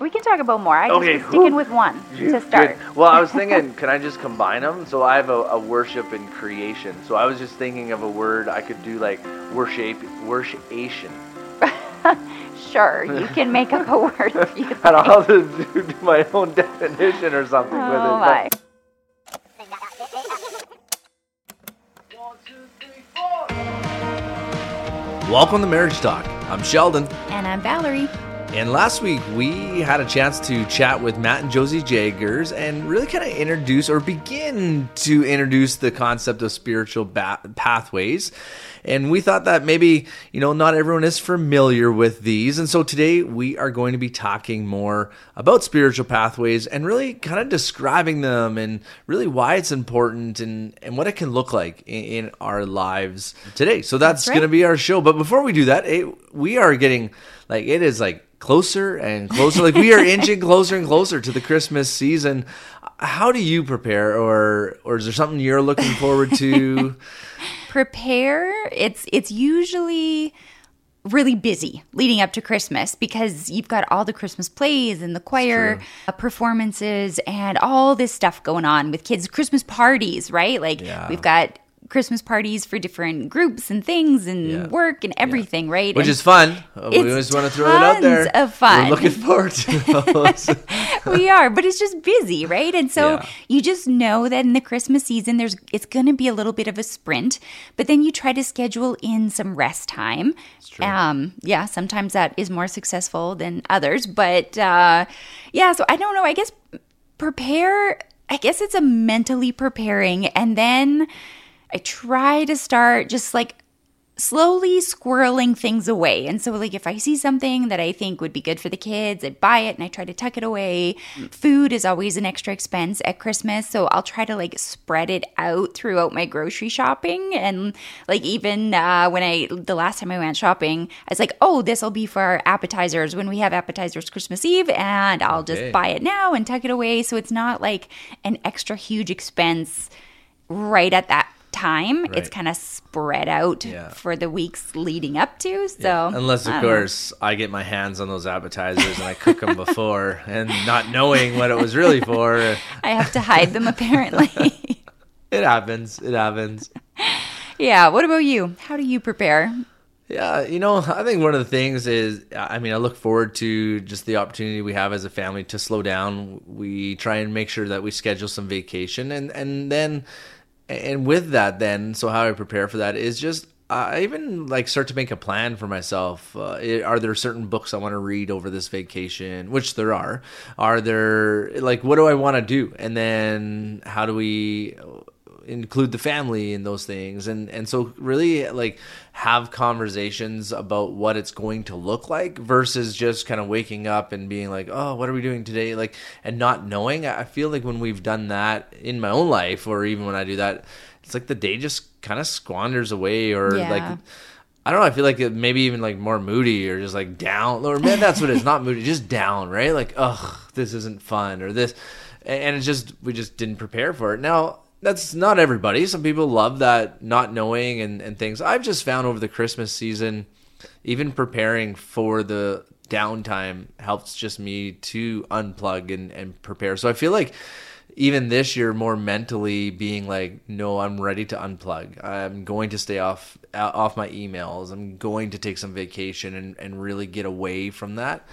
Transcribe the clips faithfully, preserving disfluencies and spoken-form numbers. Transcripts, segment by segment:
We can talk about more. I okay. just was sticking with one you, to start. Good. Well, I was thinking, can I just combine them? So I have a, a worship and creation. So I was just thinking of a word I could do like worship, worshipation. Sure, you can make up a word if you think. I don't know how to do my own definition or something oh with it. Oh my. But. Welcome to Marriage Talk. I'm Sheldon. And I'm Valerie. And last week we had a chance to chat with Matt and Josie Jaggers and really kind of introduce or begin to introduce the concept of spiritual ba- pathways. And we thought that maybe, you know, not everyone is familiar with these. And so today we are going to be talking more about spiritual pathways and really kind of describing them and really why it's important and, and what it can look like in, in our lives today. So that's, that's right. going to be our show. But before we do that, it, we are getting like, it is like, closer and closer, like we are inching closer and closer to the Christmas season. How do you prepare, or or is there something you're looking forward to? Prepare. It's it's usually really busy leading up to Christmas because you've got all the Christmas plays and the choir uh, performances and all this stuff going on with kids. Christmas parties, right? Like yeah. we've got Christmas parties for different groups and things and yeah. work and everything, yeah. right? Which and is fun. We always want to throw it out there. It's tons of fun. We're looking forward to those. We are, but it's just busy, right? And so yeah. you just know that in the Christmas season, there's it's going to be a little bit of a sprint, but then you try to schedule in some rest time. It's true. Um, yeah, sometimes that is more successful than others, but uh, yeah, so I don't know. I guess prepare, I guess it's a mentally preparing, and then I try to start just like slowly squirreling things away. And so like if I see something that I think would be good for the kids, I buy it and I try to tuck it away. Mm. Food is always an extra expense at Christmas. So I'll try to like spread it out throughout my grocery shopping. And like even uh, when I – the last time I went shopping, I was like, oh, this will be for our appetizers when we have appetizers Christmas Eve, and I'll okay. just buy it now and tuck it away. So it's not like an extra huge expense right at that time, right. It's kind of spread out yeah. for the weeks leading up to. So, yeah. unless of I course know. I get my hands on those appetizers and I cook them before, and not knowing what it was really for, I have to hide them. Apparently, it happens. It happens. Yeah. What about you? How do you prepare? Yeah, you know, I think one of the things is, I mean, I look forward to just the opportunity we have as a family to slow down. We try and make sure that we schedule some vacation, and and then. And with that then, so how I prepare for that is just, I even like start to make a plan for myself. Uh, it, are there certain books I want to read over this vacation? Which there are. Are there, like, what do I want to do? And then how do we include the family in those things? And, and so really like have conversations about what it's going to look like versus just kind of waking up and being like, oh, what are we doing today? Like, and not knowing. I feel like when we've done that in my own life, or even when I do that, it's like the day just kind of squanders away, or yeah. like, I don't know. I feel like it maybe even like more moody, or just like down, or man, that's what it is. Not moody, just down, right? Like, oh, this isn't fun, or this. And it's just, we just didn't prepare for it. Now, that's not everybody. Some people love that not knowing and, and things. I've just found over the Christmas season, even preparing for the downtime helps just me to unplug and, and prepare. So I feel like even this year, more mentally being like, no, I'm ready to unplug. I'm going to stay off off my emails. I'm going to take some vacation and, and really get away from that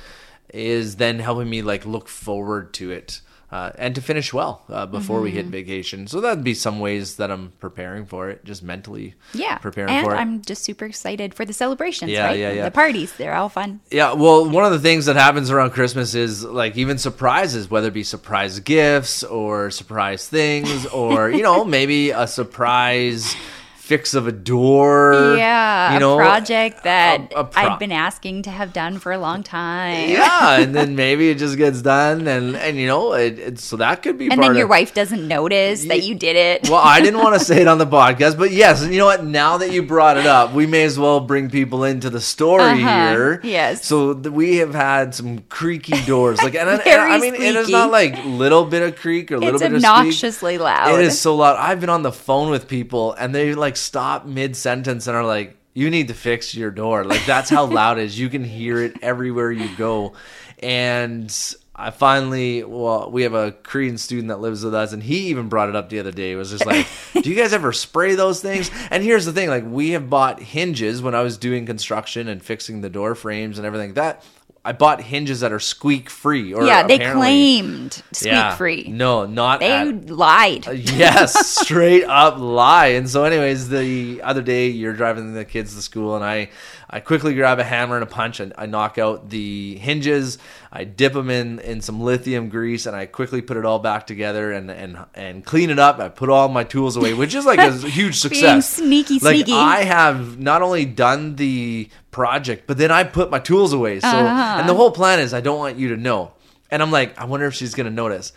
is then helping me like look forward to it. Uh, and to finish well uh, before mm-hmm. we hit vacation. So that'd be some ways that I'm preparing for it, just mentally yeah. preparing and for it. And I'm just super excited for the celebrations, yeah, right? Yeah, yeah. The parties, they're all fun. Yeah, well, one of the things that happens around Christmas is like even surprises, whether it be surprise gifts or surprise things or, you know, maybe a surprise fix of a door. Yeah, you know, a project that a, a pro- I've been asking to have done for a long time. Yeah, and then maybe it just gets done, and, and you know, it, it, so that could be and part of And then your of, wife doesn't notice you, that you did it. Well, I didn't want to say it on the podcast, but yes, and you know what? Now that you brought it up, we may as well bring people into the story uh-huh, here. Yes. So th- we have had some creaky doors. like, and, and, and I mean, squeaky. It is not like a little bit of creak or a little it's bit of squeak. It's obnoxiously loud. It is so loud. I've been on the phone with people, and they like, stop mid-sentence and are like, you need to fix your door. Like, that's how loud it is. You can hear it everywhere you go. And I finally, well, we have a Korean student that lives with us, and he even brought it up the other day. It was just like, do you guys ever spray those things? And here's the thing, like, we have bought hinges when I was doing construction and fixing the door frames and everything like that. I bought hinges that are squeak free. Or yeah, they claimed squeak yeah, free. No, not they at, lied. Uh, yes, straight up lie. And so, anyways, the other day you're driving the kids to school, and I, I quickly grab a hammer and a punch, and I knock out the hinges. I dip them in, in some lithium grease, and I quickly put it all back together and and, and clean it up. I put all my tools away, which is like a huge success. Being sneaky, like, sneaky. I have not only done the project, but then I put my tools away. So, uh-huh. and the whole plan is I don't want you to know. And I'm like, I wonder if she's gonna notice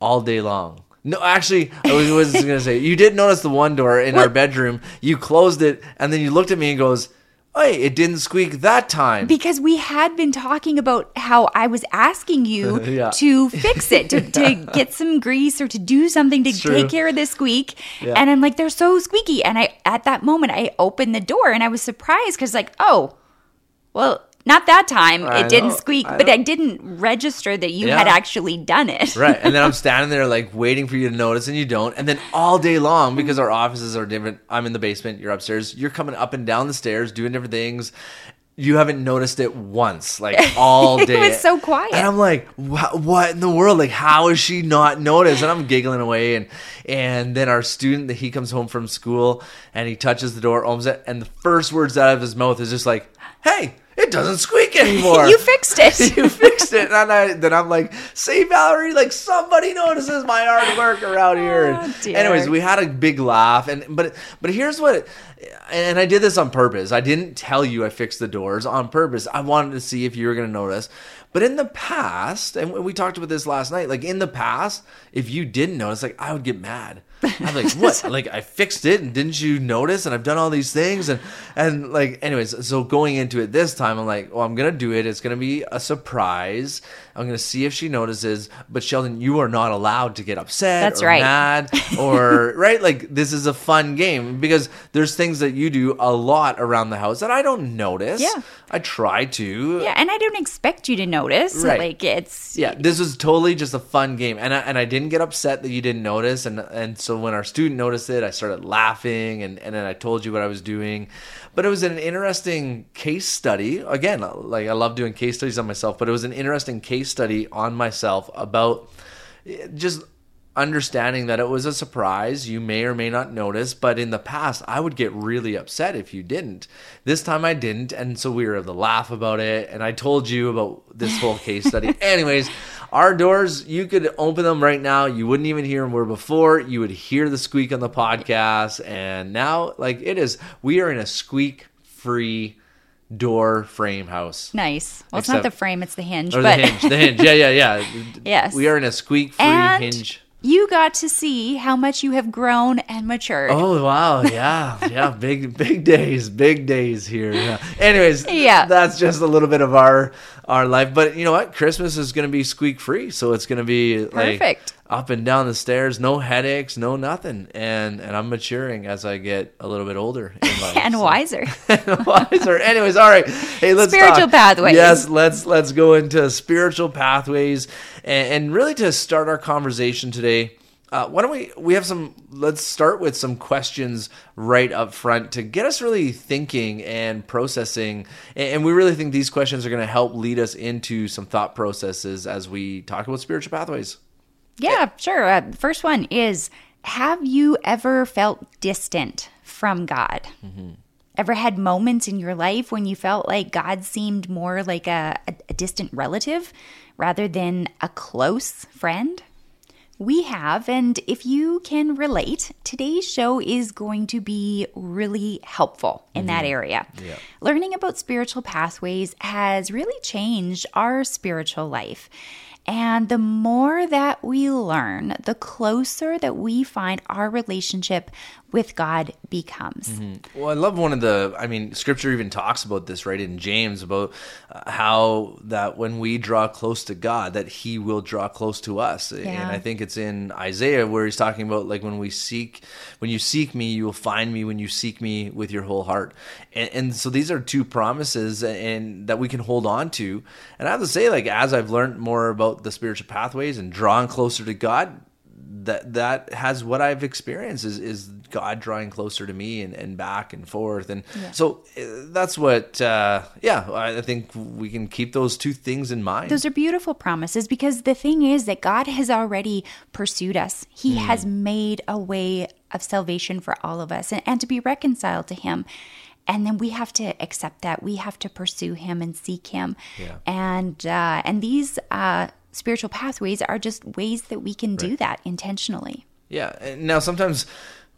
all day long. No, actually, I was, was gonna say you did notice the one door in what? Our bedroom. You closed it, and then you looked at me and goes, "Hey, it didn't squeak that time." Because we had been talking about how I was asking you yeah. to fix it, to, to get some grease or to do something to take care of the squeak. Yeah. And I'm like, they're so squeaky. And I, at that moment, I opened the door and I was surprised because, like, oh, well, not that time. I it know, didn't squeak, I but know. I didn't register that you yeah. had actually done it. Right. And then I'm standing there like waiting for you to notice, and you don't. And then all day long, because our offices are different, I'm in the basement, you're upstairs, you're coming up and down the stairs doing different things. You haven't noticed it once, like all day. It was so quiet. And I'm like, what in the world? Like, how is she not noticed? And I'm giggling away. And and then our student, he comes home from school and he touches the door, opens it, and the first words out of his mouth is just like, "Hey, it doesn't squeak anymore. You fixed it." You fixed it. And I, then I'm like, "See, Valerie, like somebody notices my hard work around here." Oh, dear. Anyways, we had a big laugh. And but but here's what, and I did this on purpose. I didn't tell you I fixed the doors on purpose. I wanted to see if you were going to notice. But in the past, and we talked about this last night, like in the past, if you didn't notice, like I would get mad. I'm like, what? Like, I fixed it and didn't you notice? And I've done all these things. And, and like, anyways, so going into it this time, I'm like, well, I'm going to do it. It's going to be a surprise. I'm going to see if she notices. But Sheldon, you are not allowed to get upset That's or right. mad or, right? Like, this is a fun game because there's things that you do a lot around the house that I don't notice. Yeah. I try to. Yeah, and I don't expect you to notice. Right. Like, it's... Yeah, this was totally just a fun game. And I, and I didn't get upset that you didn't notice. And, and so... So when our student noticed it, I started laughing, and, and then I told you what I was doing. But it was an interesting case study. Again, like I love doing case studies on myself, but it was an interesting case study on myself about just understanding that it was a surprise. You may or may not notice, but in the past, I would get really upset if you didn't. This time I didn't, and so we were able to laugh about it, and I told you about this whole case study. Anyways, our doors, you could open them right now. You wouldn't even hear them where before. You would hear the squeak on the podcast. And now, like, it is, we are in a squeak-free door frame house. Nice. Well, Except, it's not the frame, it's the hinge. Or but... the hinge. The hinge. Yeah, yeah, yeah. Yes. We are in a squeak-free and hinge. You got to see how much you have grown and matured. Oh, wow. Yeah. Yeah. Big, big days. Big days here. Yeah. Anyways, yeah. that's just a little bit of our our life. But you know what? Christmas is going to be squeak free. So it's going to be Perfect. like up and down the stairs, no headaches, no nothing. And and I'm maturing as I get a little bit older. In life, and so. wiser. and wiser. Anyways, all right. Hey, let's Spiritual talk. pathways. Yes. Let's, let's go into spiritual pathways. And really, to start our conversation today, uh, why don't we, we have some, let's start with some questions right up front to get us really thinking and processing. And we really think these questions are going to help lead us into some thought processes as we talk about spiritual pathways. Yeah, yeah. sure. Uh, first one is, have you ever felt distant from God? Mm-hmm. Ever had moments in your life when you felt like God seemed more like a, a, a distant relative rather than a close friend? We have, and if you can relate, today's show is going to be really helpful in mm-hmm. that area. Yeah. Learning about spiritual pathways has really changed our spiritual life. And the more that we learn, the closer that we find our relationship with God becomes. Mm-hmm. Well, I love one of the, I mean, scripture even talks about this, right, in James, about uh, how that when we draw close to God, that he will draw close to us. Yeah. And I think it's in Isaiah where he's talking about, like, when we seek, when you seek me, you will find me when you seek me with your whole heart. And, and so these are two promises and, and that we can hold on to. And I have to say, like, as I've learned more about the spiritual pathways and drawn closer to God, that that has what I've experienced is, is God drawing closer to me and, and back and forth. And yeah. so that's what, uh, yeah, I think we can keep those two things in mind. Those are beautiful promises, because the thing is that God has already pursued us. He mm. has made a way of salvation for all of us and, and to be reconciled to him. And then we have to accept that. We have to pursue him and seek him. Yeah. And, uh, and these, uh, spiritual pathways are just ways that we can do right. that intentionally. Yeah. Now, sometimes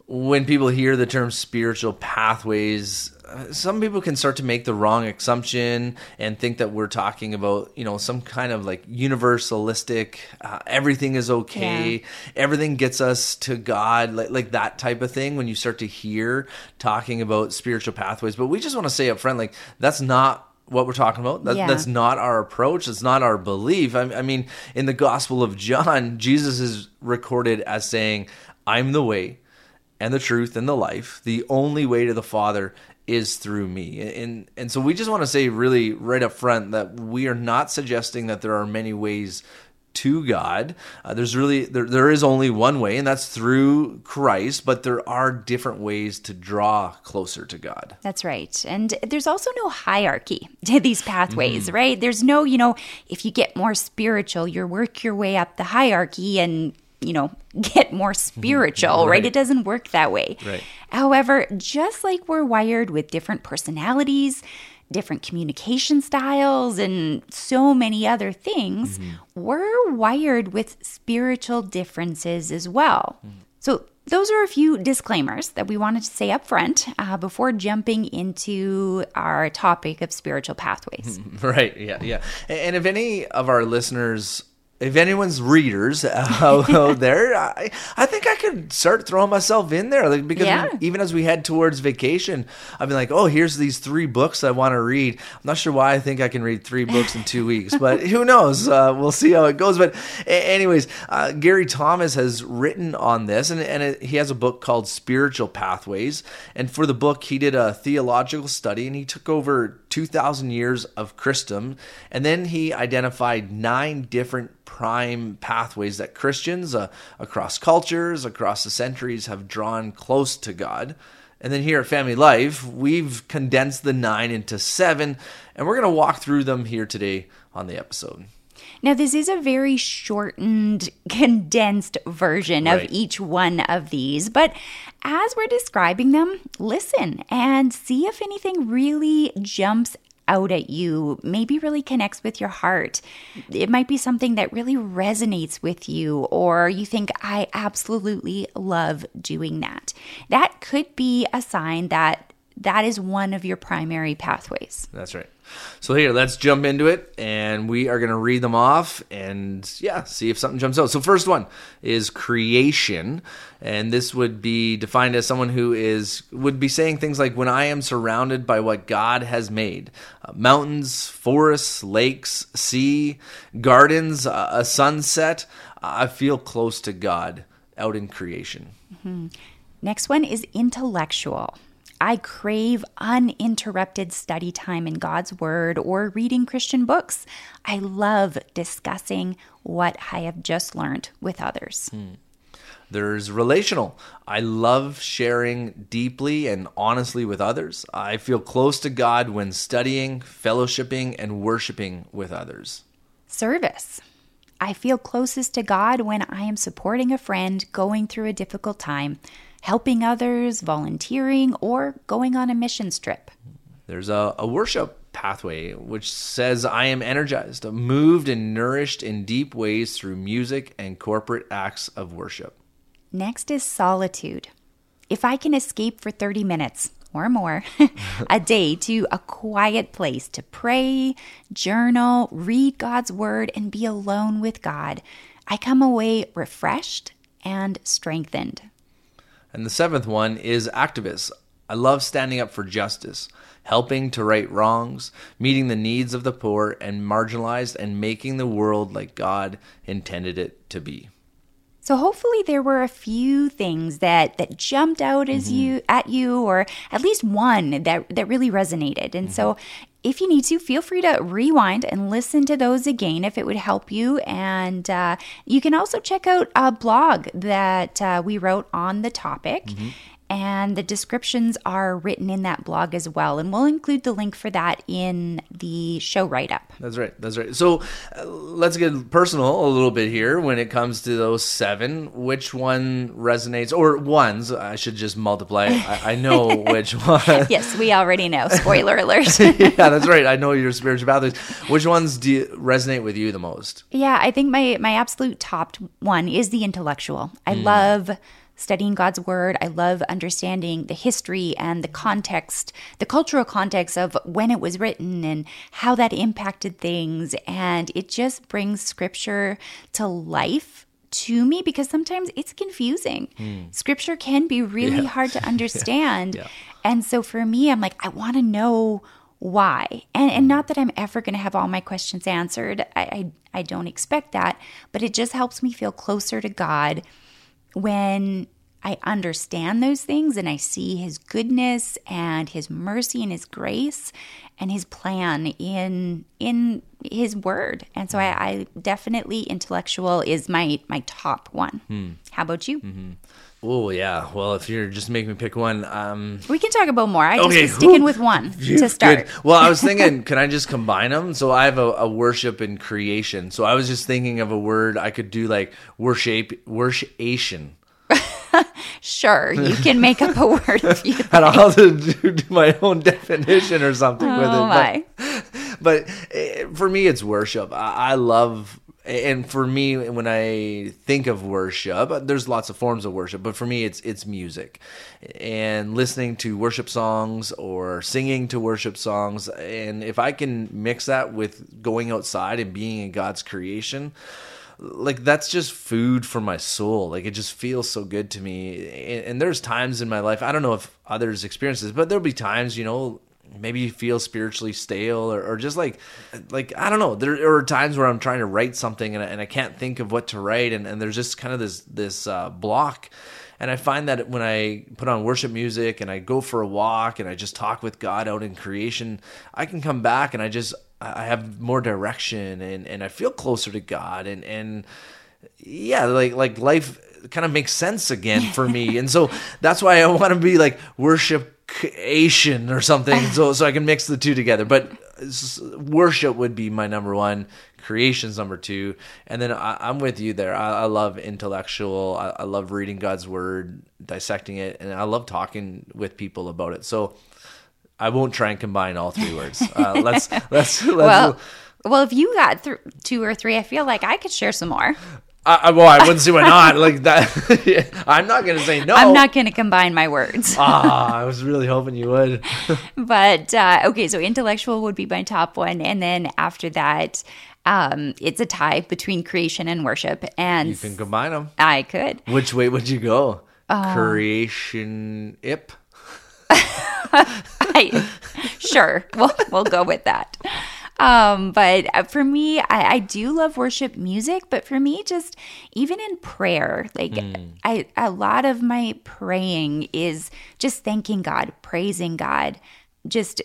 when people hear the term spiritual pathways, some people can start to make the wrong assumption and think that we're talking about, you know, some kind of like universalistic, uh, everything is okay, yeah. everything gets us to God, like, like that type of thing when you start to hear talking about spiritual pathways. But we just want to say up front, like, that's not what we're talking about. That, yeah. That's not our approach. It's not our belief. I, I mean, in the Gospel of John, Jesus is recorded as saying, I'm the way and the truth and the life. The only way to the Father is through me. And, and so we just want to say really right up front that we are not suggesting that there are many ways to God. Uh, there's really, there, there is only one way, and that's through Christ, but there are different ways to draw closer to God. That's right. And there's also no hierarchy to these pathways, mm-hmm. right? There's no, you know, if you get more spiritual, you work your way up the hierarchy and, you know, get more spiritual, right. right? It doesn't work that way. Right. However, just like we're wired with different personalities, different communication styles, and so many other things, mm-hmm. we're wired with spiritual differences as well. Mm. So those are a few disclaimers that we wanted to say up front uh, before jumping into our topic of spiritual pathways. Right, yeah, yeah. And if any of our listeners, if anyone's readers out, out there, I, I think I could start throwing myself in there. Like, because yeah. we, even as we head towards vacation, I've been like, oh, here's these three books I want to read. I'm not sure why I think I can read three books in two weeks, but who knows? Uh, we'll see how it goes. But anyways, uh, Gary Thomas has written on this, and, and it, he has a book called Spiritual Pathways. And for the book, he did a theological study, and he took over two thousand years of Christendom, and then he identified nine different prime pathways that Christians uh, across cultures, across the centuries have drawn close to God. And then here at Family Life, we've condensed the nine into seven, and we're going to walk through them here today on the episode. Now, this is a very shortened, condensed version right. of each one of these, but as we're describing them, listen and see if anything really jumps out at you, maybe really connects with your heart. It might be something that really resonates with you, or you think, I absolutely love doing that. That could be a sign that that is one of your primary pathways. That's right. So here, let's jump into it, and we are going to read them off and, yeah, see if something jumps out. So first one is creation, and this would be defined as someone who is would be saying things like, when I am surrounded by what God has made, uh, mountains, forests, lakes, sea, gardens, uh, a sunset, uh, I feel close to God out in creation. Mm-hmm. Next one is intellectual. I crave uninterrupted study time in God's Word or reading Christian books. I love discussing what I have just learned with others. Hmm. There's relational. I love sharing deeply and honestly with others. I feel close to God when studying, fellowshipping, and worshiping with others. Service. I feel closest to God when I am supporting a friend going through a difficult time, helping others, volunteering, or going on a missions trip. There's a, a worship pathway, which says I am energized, moved, and nourished in deep ways through music and corporate acts of worship. Next is solitude. If I can escape for thirty minutes or more a day to a quiet place to pray, journal, read God's Word, and be alone with God, I come away refreshed and strengthened. And the seventh one is activists. I love standing up for justice, helping to right wrongs, meeting the needs of the poor and marginalized, and making the world like God intended it to be. So hopefully there were a few things that, that jumped out as mm-hmm. you at you, or at least one that, that really resonated. And mm-hmm. so if you need to, feel free to rewind and listen to those again if it would help you. And uh, you can also check out a blog that uh, we wrote on the topic. Mm-hmm. And the descriptions are written in that blog as well. And we'll include the link for that in the show write-up. That's right. That's right. So uh, let's get personal a little bit here when it comes to those seven. Which one resonates? Or ones. I should just multiply. I, I know which one. Yes, we already know. Spoiler alert. Yeah, that's right. I know your spiritual pathways. Which ones do you resonate with you the most? Yeah, I think my, my absolute top one is the intellectual. I mm. love studying God's Word. I love understanding the history and the context, the cultural context of when it was written and how that impacted things. And it just brings Scripture to life to me, because sometimes it's confusing. Mm. Scripture can be really yeah. hard to understand. yeah. Yeah. And so for me, I'm like, I want to know why. And and not that I'm ever going to have all my questions answered. I, I I don't expect that. But it just helps me feel closer to God when I understand those things and I see His goodness and His mercy and His grace and His plan in in His Word. And so I, I definitely, intellectual is my, my top one. Hmm. How about you? Mm-hmm. Oh, yeah. Well, if you're just making me pick one. Um... We can talk about more. I just okay. sticking Ooh. with one to start. Good. Well, I was thinking, can I just combine them? So I have a, a worship and creation. So I was just thinking of a word I could do, like worship, worshipation. Sure, you can make up a word if you like. And I'll have to do, do my own definition or something oh with it. Oh, my. But, but for me, it's worship. I, I love And for me, when I think of worship, there's lots of forms of worship, but for me, it's it's music. And listening to worship songs or singing to worship songs, and if I can mix that with going outside and being in God's creation, like that's just food for my soul. Like it just feels so good to me. And, and there's times in my life, I don't know if others experience this, but there'll be times, you know, maybe you feel spiritually stale or, or just like, like I don't know, there are times where I'm trying to write something and I, and I can't think of what to write. And, and there's just kind of this, this uh, block. And I find that when I put on worship music and I go for a walk and I just talk with God out in creation, I can come back and I just, I have more direction and, and I feel closer to God. And, and yeah, like, like life kind of makes sense again for me. And so that's why I want to be like worship creation or something, so so I can mix the two together. But worship would be my number one, creation's number two, and then I, I'm with you there. I, I love intellectual. I, I love reading God's Word, dissecting it, and I love talking with people about it. So I won't try and combine all three words. Uh, let's let's let's. Well, well, if you got th- two or three, I feel like I could share some more. I, well, I wouldn't see why not. Like that, yeah, I'm not going to say no. I'm not going to combine my words. Ah, I was really hoping you would. But uh, okay, so intellectual would be my top one, and then after that, um, it's a tie between creation and worship. And you can combine them. I could. Which way would you go? Um, Creation-ip. I, sure, we'll we'll go with that. Um, but for me, I, I do love worship music, but for me, just even in prayer, like mm. I, a lot of my praying is just thanking God, praising God, just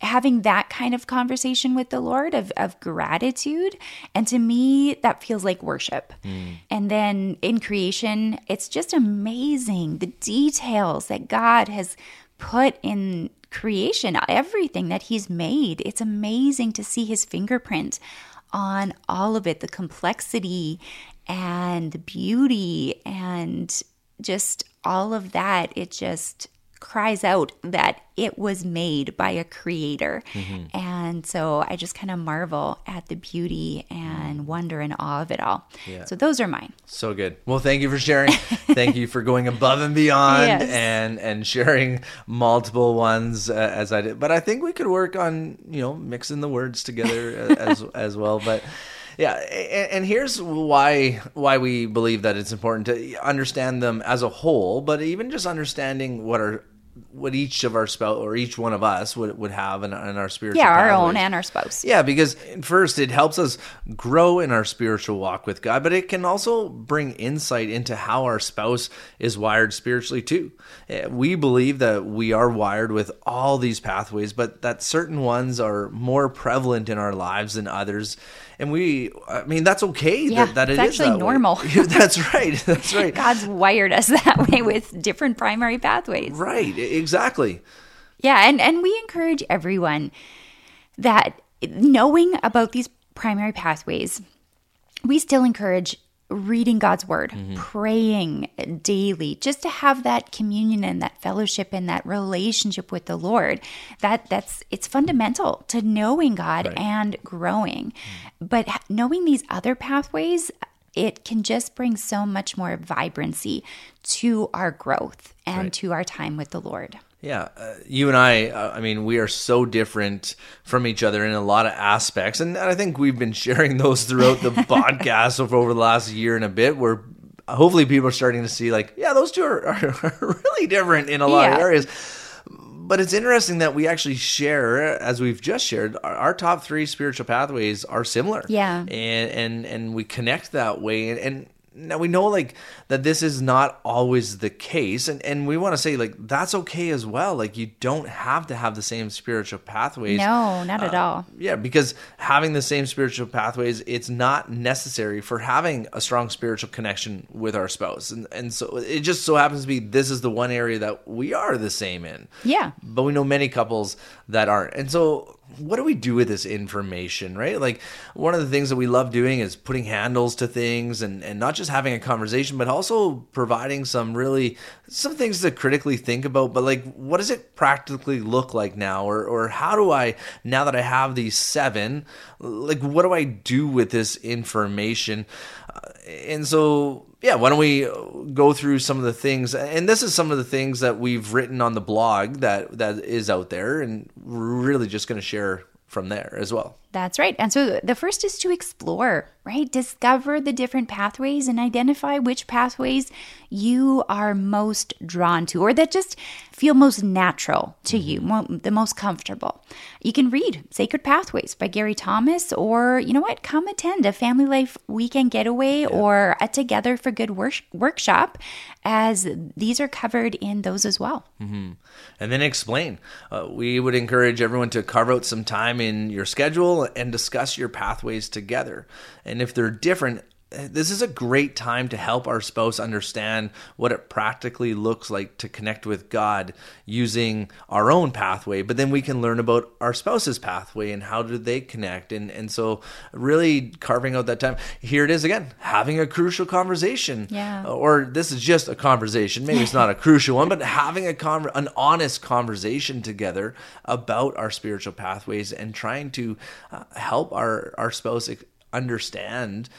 having that kind of conversation with the Lord of, of gratitude. And to me, that feels like worship. Mm. And then in creation, it's just amazing the details that God has put in creation, everything that He's made. It's amazing to see His fingerprint on all of it, the complexity and the beauty and just all of that. It just cries out that it was made by a creator. Mm-hmm. And so I just kind of marvel at the beauty and wonder and awe of it all. Yeah. So those are mine. So good. Well, thank you for sharing. Thank you for going above and beyond yes. and, and sharing multiple ones uh, as I did. But I think we could work on, you know, mixing the words together as, as well. But Yeah, and, and here's why why we believe that it's important to understand them as a whole, but even just understanding what our what each of our spouse or each one of us would, would have in, in our spiritual yeah, our pathways. Own and our spouse. Yeah, because first it helps us grow in our spiritual walk with God, but it can also bring insight into how our spouse is wired spiritually too. We believe that we are wired with all these pathways, but that certain ones are more prevalent in our lives than others. And we, I mean, that's okay yeah, that, that it is that way. It's actually normal. That's right. That's right. God's wired us that way with different primary pathways. Right. Exactly. Yeah. And, and we encourage everyone that knowing about these primary pathways, we still encourage reading God's word, mm-hmm. praying daily, just to have that communion and that fellowship and that relationship with the Lord. That that's it's fundamental to knowing God right. and growing. Mm-hmm. But knowing these other pathways, it can just bring so much more vibrancy to our growth and right. to our time with the Lord. Yeah, uh, you and I, uh, I mean, we are so different from each other in a lot of aspects. And I think we've been sharing those throughout the podcast over the last year and a bit, where hopefully people are starting to see like, yeah, those two are, are, are really different in a lot yeah. of areas. But it's interesting that we actually share, as we've just shared, our, our top three spiritual pathways are similar. Yeah. And and, and we connect that way. And, and now we know like that this is not always the case, and, and we want to say like that's okay as well. Like you don't have to have the same spiritual pathways. No, not uh, at all. Yeah, because having the same spiritual pathways, it's not necessary for having a strong spiritual connection with our spouse. And and so it just so happens to be this is the one area that we are the same in. Yeah. But we know many couples that aren't. And so what do we do with this information, right? Like one of the things that we love doing is putting handles to things and, and not just having a conversation, but also providing some really, some things to critically think about, but like, what does it practically look like now? Or, or how do I, now that I have these seven, like, what do I do with this information? Uh, and so, yeah, why don't we go through some of the things, and this is some of the things that we've written on the blog that, that is out there, and we're really just going to share from there as well. That's right. And so the first is to explore, right? Discover the different pathways and identify which pathways you are most drawn to, or that just feel most natural to you, the most comfortable. You can read Sacred Pathways by Gary Thomas, or you know what? Come attend a Family Life weekend getaway yeah. or a Together for Good wor- workshop, as these are covered in those as well. Mm-hmm. And then explain. Uh, we would encourage everyone to carve out some time in your schedule and discuss your pathways together. And if they're different, this is a great time to help our spouse understand what it practically looks like to connect with God using our own pathway, but then we can learn about our spouse's pathway and how do they connect. And, and so really carving out that time. Here it is again, having a crucial conversation. Yeah. Or this is just a conversation. Maybe it's not a crucial one, but having a con- an honest conversation together about our spiritual pathways and trying to uh, help our, our spouse understand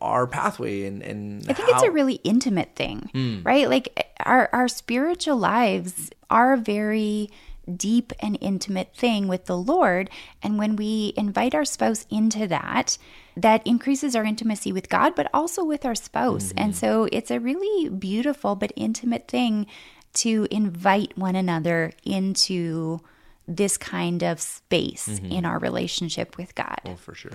our pathway and, and I think how... it's a really intimate thing, mm. right? Like our, our spiritual lives are a very deep and intimate thing with the Lord. And when we invite our spouse into that, that increases our intimacy with God, but also with our spouse. Mm-hmm. And so it's a really beautiful but intimate thing to invite one another into this kind of space mm-hmm. in our relationship with God. Oh, for sure.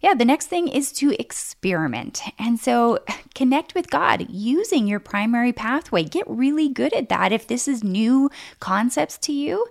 Yeah, the next thing is to experiment. And so connect with God using your primary pathway. Get really good at that if this is new concepts to you.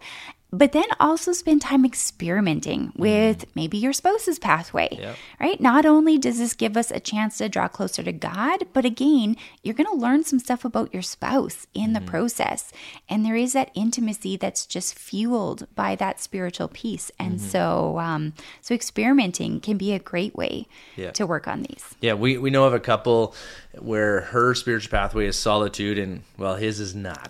But then also spend time experimenting with mm. maybe your spouse's pathway, yep. right? Not only does this give us a chance to draw closer to God, but again, you're going to learn some stuff about your spouse in mm. the process. And there is that intimacy that's just fueled by that spiritual peace. And mm-hmm. so um, so experimenting can be a great way yeah. to work on these. Yeah, we, we know of a couple where her spiritual pathway is solitude and, well, his is not.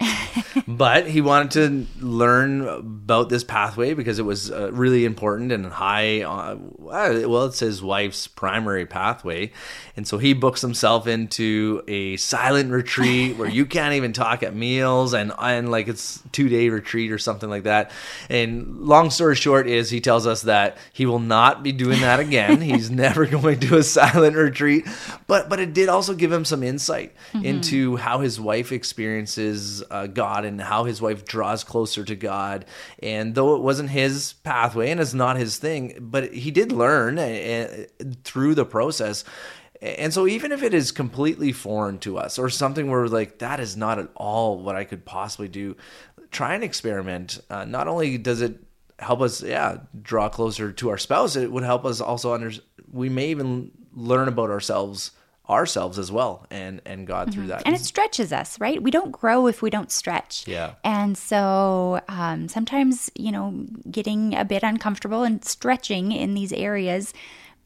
But he wanted to learn about this pathway because it was uh, really important and high uh, well, it's his wife's primary pathway. And so he books himself into a silent retreat where you can't even talk at meals, and, and like it's two day retreat or something like that. And long story short is he tells us that he will not be doing that again. He's never going to a silent retreat, but, but it did also give him some insight mm-hmm. into how his wife experiences uh, God and how his wife draws closer to God. And though it wasn't his pathway and it's not his thing, but he did learn through the process. And so even if it is completely foreign to us or something where we're like, that is not at all what I could possibly do, try and experiment. Uh, not only does it help us, yeah, draw closer to our spouse, it would help us also understand, we may even learn about ourselves ourselves as well and, and God mm-hmm. through that. And it stretches us, right? We don't grow if we don't stretch. Yeah. And so um, sometimes, you know, getting a bit uncomfortable and stretching in these areas,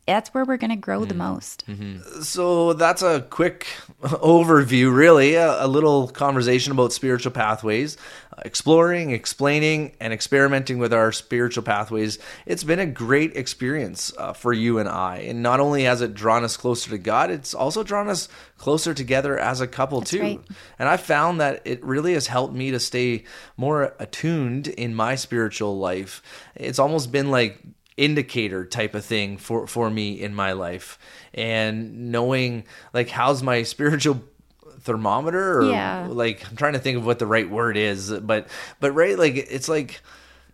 that's where we're going to grow mm. the most. Mm-hmm. So that's a quick overview, really, a, a little conversation about spiritual pathways, exploring, explaining, and experimenting with our spiritual pathways. It's been a great experience uh, for you and I. And not only has it drawn us closer to God, it's also drawn us closer together as a couple that's too. Right. And I found that it really has helped me to stay more attuned in my spiritual life. It's almost been like indicator type of thing for, for me in my life, and knowing like, how's my spiritual thermometer or yeah. like, I'm trying to think of what the right word is, but, but right. Like, it's like,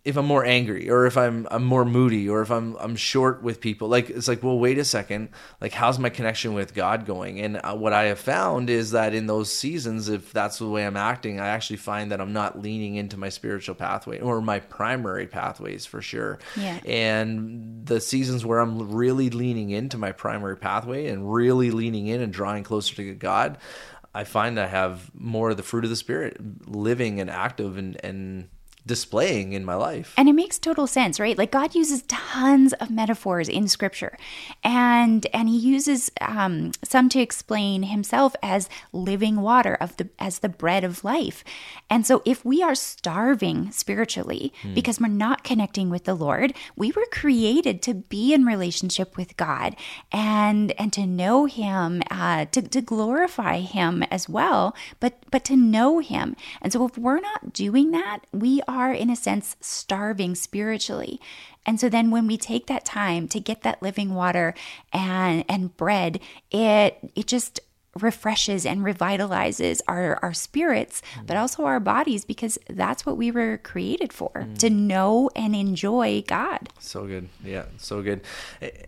if I'm more angry or if I'm I'm more moody or if I'm I'm short with people, like it's like, well, wait a second, like how's my connection with God going? And uh, what I have found is that in those seasons, if that's the way I'm acting, I actually find that I'm not leaning into my spiritual pathway or my primary pathways for sure. Yeah. And the seasons where I'm really leaning into my primary pathway and really leaning in and drawing closer to God, I find I have more of the fruit of the Spirit living and active and and displaying in my life. And it makes total sense, right? Like God uses tons of metaphors in Scripture, and and he uses um, some to explain himself as living water, of the as the bread of life. And so if we are starving spiritually hmm. because we're not connecting with the Lord, we were created to be in relationship with God and and to know him, uh, to, to glorify him as well, but, but to know him. And so if we're not doing that, we are are, in a sense, starving spiritually. And so then when we take that time to get that living water and and bread, it it just refreshes and revitalizes our, our spirits, mm. but also our bodies, because that's what we were created for, mm. to know and enjoy God. So good. Yeah, so good.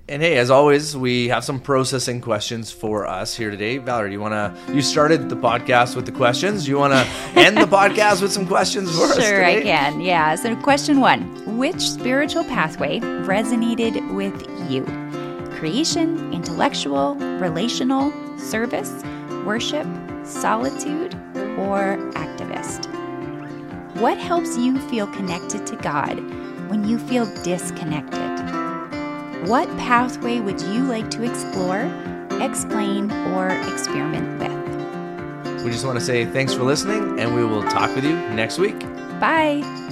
And hey, as always, we have some processing questions for us here today. Valerie, do you want to, you started the podcast with the questions. You want to end the podcast with some questions for sure, us today? Sure, I can. Yeah. So question one, which spiritual pathway resonated with you? Creation, intellectual, relational, service, worship, solitude, or activist? What helps you feel connected to God when you feel disconnected? What pathway would you like to explore, explain, or experiment with? We just want to say thanks for listening, and we will talk with you next week. Bye.